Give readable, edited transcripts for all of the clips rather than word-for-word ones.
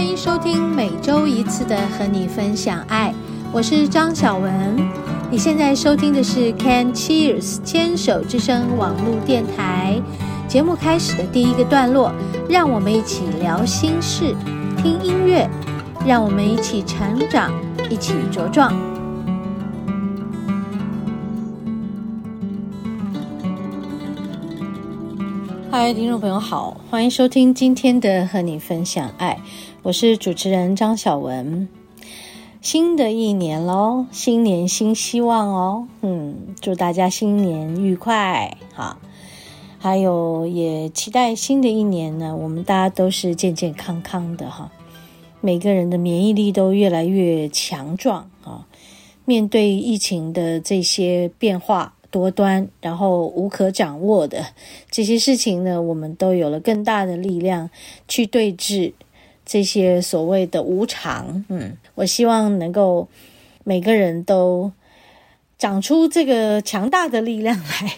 欢迎收听每周一次的和你分享爱，我是张晓雯。你现在收听的是 Can Cheers 牵手之声网络电台。节目开始的第一个段落，让我们一起聊心事，听音乐，让我们一起成长，一起茁壮。嗨，听众朋友好，欢迎收听今天的和你分享爱，我是主持人张晓雯。新的一年咯，新年新希望哦，祝大家新年愉快哈。还有也期待新的一年呢，我们大家都是健健康康的哈，每个人的免疫力都越来越强壮啊，面对疫情的这些变化多端，然后无可掌握的这些事情呢，我们都有了更大的力量去对峙这些所谓的无常。我希望能够每个人都长出这个强大的力量来，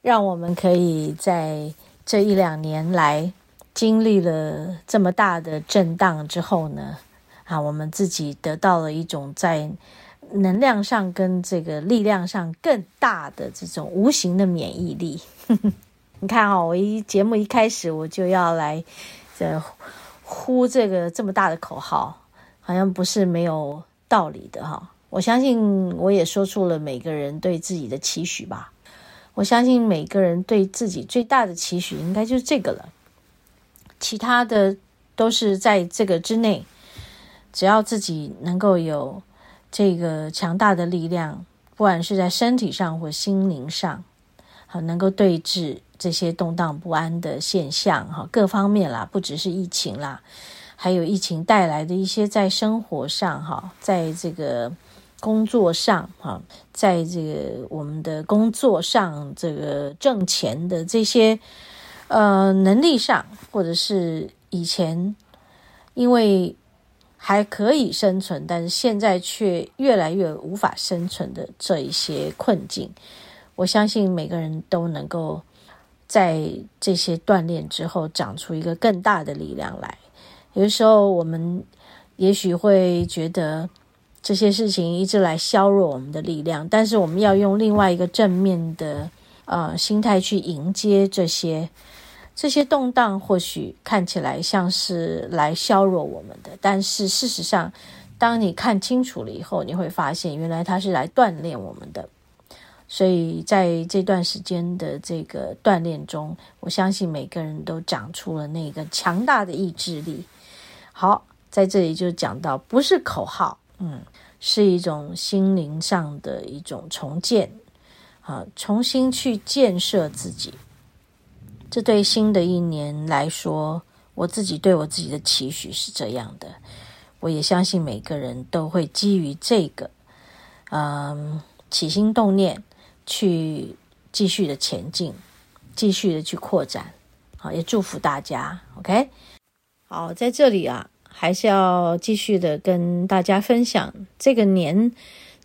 让我们可以在这一两年来经历了这么大的震荡之后呢，我们自己得到了一种在能量上跟这个力量上更大的这种无形的免疫力。你看我节目一开始我就要来呼这么大的口号，好像不是没有道理的哈。我相信我也说出了每个人对自己的期许吧，我相信每个人对自己最大的期许应该就是这个了，其他的都是在这个之内，只要自己能够有这个强大的力量，不管是在身体上或心灵上，能够对峙这些动荡不安的现象，各方面啦，不只是疫情啦，还有疫情带来的一些在生活上，在这个工作上，在这个我们的工作上，这个挣钱的这些能力上，或者是以前因为还可以生存，但是现在却越来越无法生存的这一些困境，我相信每个人都能够在这些锻炼之后长出一个更大的力量来。有的时候我们也许会觉得这些事情一直来削弱我们的力量，但是我们要用另外一个正面的心态去迎接这些动荡，或许看起来像是来削弱我们的，但是事实上当你看清楚了以后，你会发现原来它是来锻炼我们的。所以在这段时间的这个锻炼中，我相信每个人都长出了那个强大的意志力。好，在这里就讲到不是口号，是一种心灵上的一种重建，重新去建设自己。这对新的一年来说，我自己对我自己的期许是这样的，我也相信每个人都会基于这个起心动念去继续的前进，继续的去扩展。好，也祝福大家 OK。 好，在这里还是要继续的跟大家分享这个年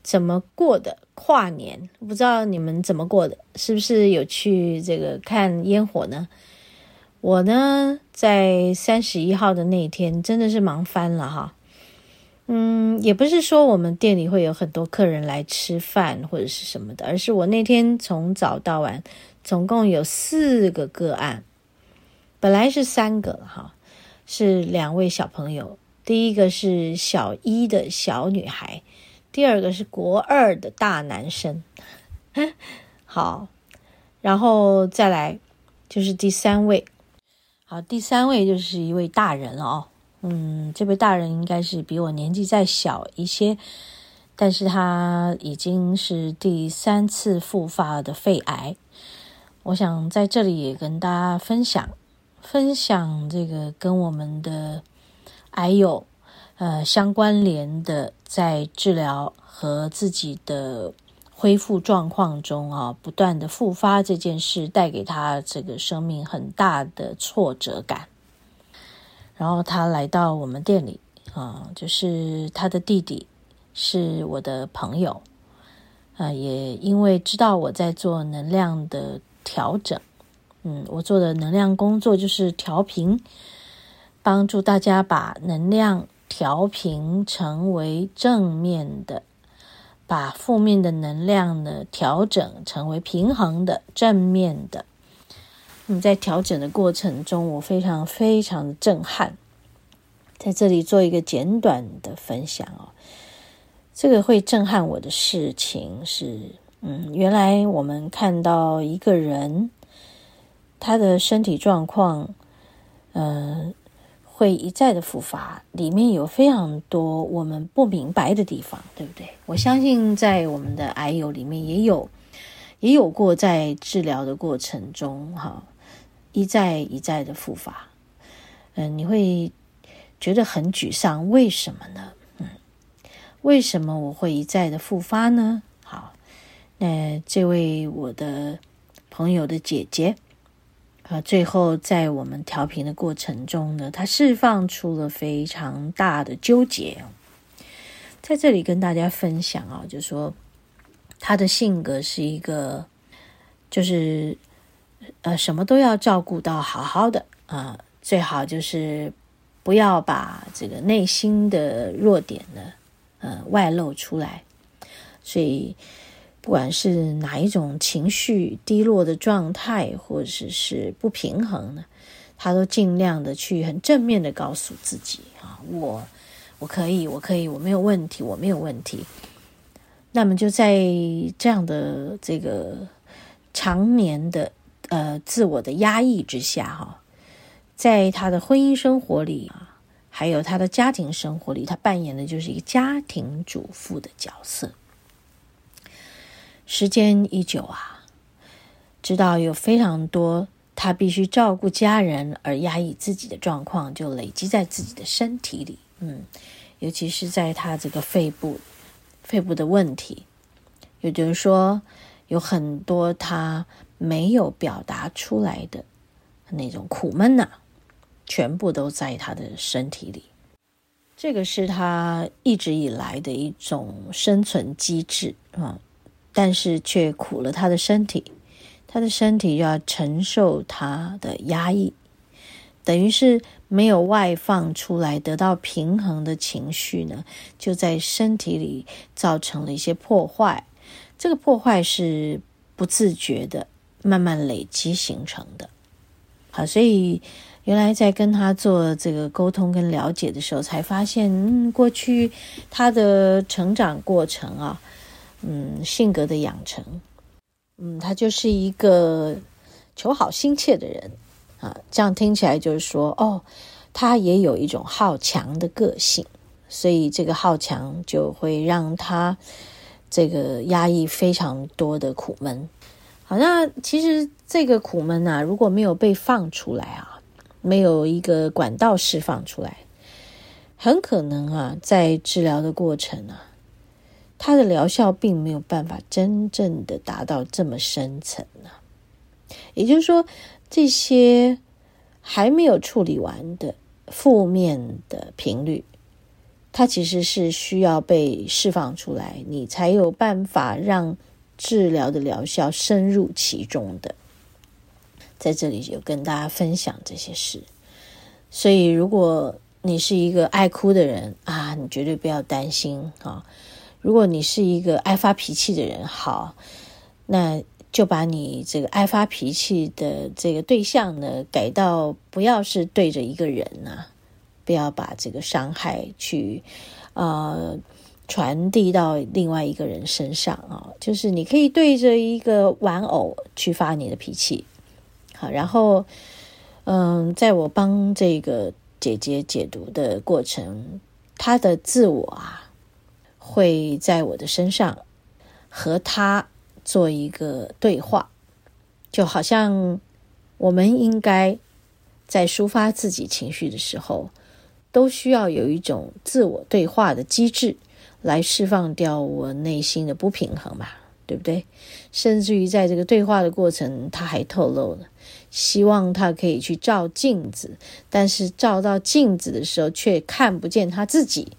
怎么过的。跨年不知道你们怎么过的，是不是有去这个看烟火呢？我呢在31号的那一天真的是忙翻了哈。也不是说我们店里会有很多客人来吃饭或者是什么的，而是我那天从早到晚总共有4个个案，本来是3个哈，是2位小朋友，第一个是小1的小女孩，第2个是国2的大男生。好，然后再来就是第3位。好，第3位就是一位大人了这位大人应该是比我年纪再小一些，但是他已经是第3次复发的肺癌。我想在这里也跟大家分享这个跟我们的癌友相关联的，在治疗和自己的恢复状况中不断的复发这件事带给他这个生命很大的挫折感。然后他来到我们店里就是他的弟弟是我的朋友也因为知道我在做能量的调整，我做的能量工作就是调频，帮助大家把能量调平成为正面的，把负面的能量呢调整成为平衡的正面的。你在调整的过程中，我非常的震撼，在这里做一个简短的分享哦。这个会震撼我的事情是，原来我们看到一个人他的身体状况会一再的复发，里面有非常多我们不明白的地方，对不对？我相信在我们的癌友里面也有过在治疗的过程中一再的复发，你会觉得很沮丧，为什么呢？为什么我会一再的复发呢？好，那这位我的朋友的姐姐最后在我们调频的过程中呢，她释放出了非常大的纠结，在这里跟大家分享就说她的性格是一个就是什么都要照顾到好好的最好就是不要把这个内心的弱点呢外露出来，所以不管是哪一种情绪低落的状态或者是不平衡呢，他都尽量的去很正面的告诉自己我可以，我没有问题，我没有问题。那么就在这样的这个常年的自我的压抑之下在他的婚姻生活里还有他的家庭生活里，他扮演的就是一个家庭主妇的角色。时间一久知道有非常多他必须照顾家人而压抑自己的状况就累积在自己的身体里，尤其是在他这个肺部的问题，也就是说有很多他没有表达出来的那种苦闷全部都在他的身体里。这个是他一直以来的一种生存机制但是却苦了他的身体，他的身体要承受他的压抑，等于是没有外放出来得到平衡的情绪呢，就在身体里造成了一些破坏。这个破坏是不自觉的，慢慢累积形成的。好，所以原来在跟他做这个沟通跟了解的时候，才发现过去他的成长过程性格的养成，他就是一个求好心切的人这样听起来就是说他也有一种好强的个性，所以这个好强就会让他这个压抑非常多的苦闷。好，那其实这个苦闷如果没有被放出来没有一个管道释放出来，很可能在治疗的过程它的疗效并没有办法真正的达到这么深层也就是说这些还没有处理完的负面的频率，它其实是需要被释放出来，你才有办法让治疗的疗效深入其中的。在这里就跟大家分享这些事，所以如果你是一个爱哭的人你绝对不要担心如果你是一个爱发脾气的人，好，那就把你这个爱发脾气的这个对象呢，改到不要是对着一个人不要把这个伤害去传递到另外一个人身上就是你可以对着一个玩偶去发你的脾气。好，然后在我帮这个姐姐解读的过程，她的自我会在我的身上和他做一个对话，就好像我们应该在抒发自己情绪的时候，都需要有一种自我对话的机制来释放掉我内心的不平衡吧，对不对？甚至于在这个对话的过程，他还透露了希望他可以去照镜子，但是照到镜子的时候却看不见他自己。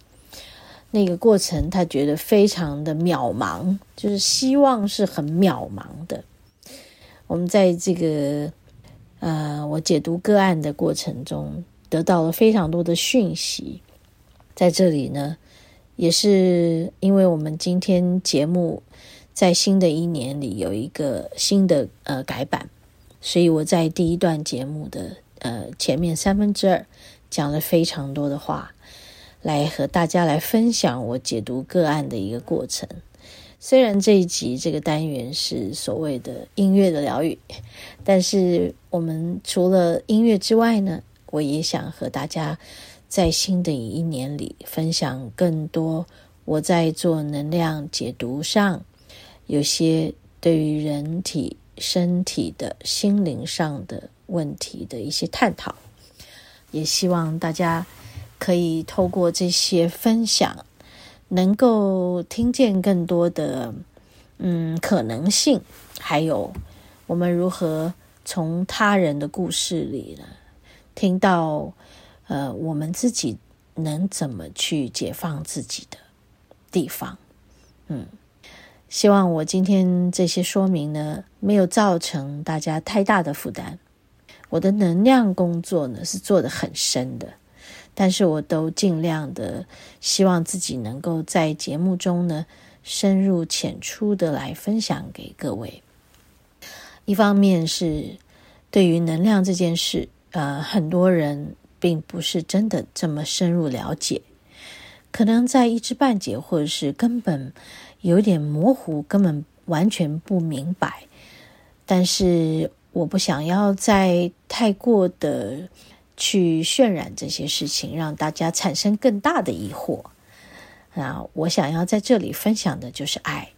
那个过程他觉得非常的渺茫，就是希望是很渺茫的。我们在这个我解读个案的过程中得到了非常多的讯息。在这里呢，也是因为我们今天节目在新的一年里有一个新的改版，所以我在第一段节目的前面2/3讲了非常多的话，来和大家来分享我解读个案的一个过程。虽然这一集这个单元是所谓的音乐的疗愈，但是我们除了音乐之外呢，我也想和大家在新的一年里分享更多我在做能量解读上有些对于人体身体的心灵上的问题的一些探讨，也希望大家可以透过这些分享能够听见更多的可能性，还有我们如何从他人的故事里呢听到我们自己能怎么去解放自己的地方。希望我今天这些说明呢没有造成大家太大的负担。我的能量工作呢是做得很深的，但是我都尽量的希望自己能够在节目中呢深入浅出的来分享给各位。一方面是对于能量这件事很多人并不是真的这么深入了解，可能在一知半解，或者是根本有点模糊，根本完全不明白。但是我不想要再太过的去渲染这些事情，让大家产生更大的疑惑。我想要在这里分享的就是爱，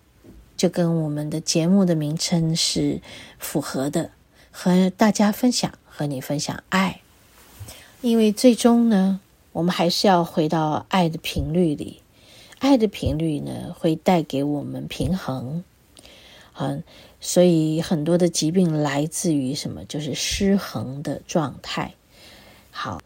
就跟我们的节目的名称是符合的，和大家分享，和你分享爱。因为最终呢，我们还是要回到爱的频率里。爱的频率呢，会带给我们平衡。所以很多的疾病来自于什么？就是失衡的状态。好，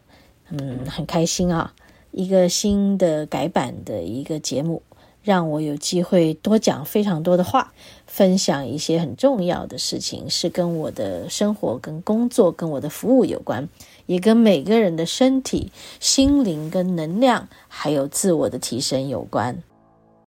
很开心啊，一个新的改版的一个节目，让我有机会多讲非常多的话，分享一些很重要的事情，是跟我的生活、跟工作、跟我的服务有关，也跟每个人的身体、心灵跟能量，还有自我的提升有关。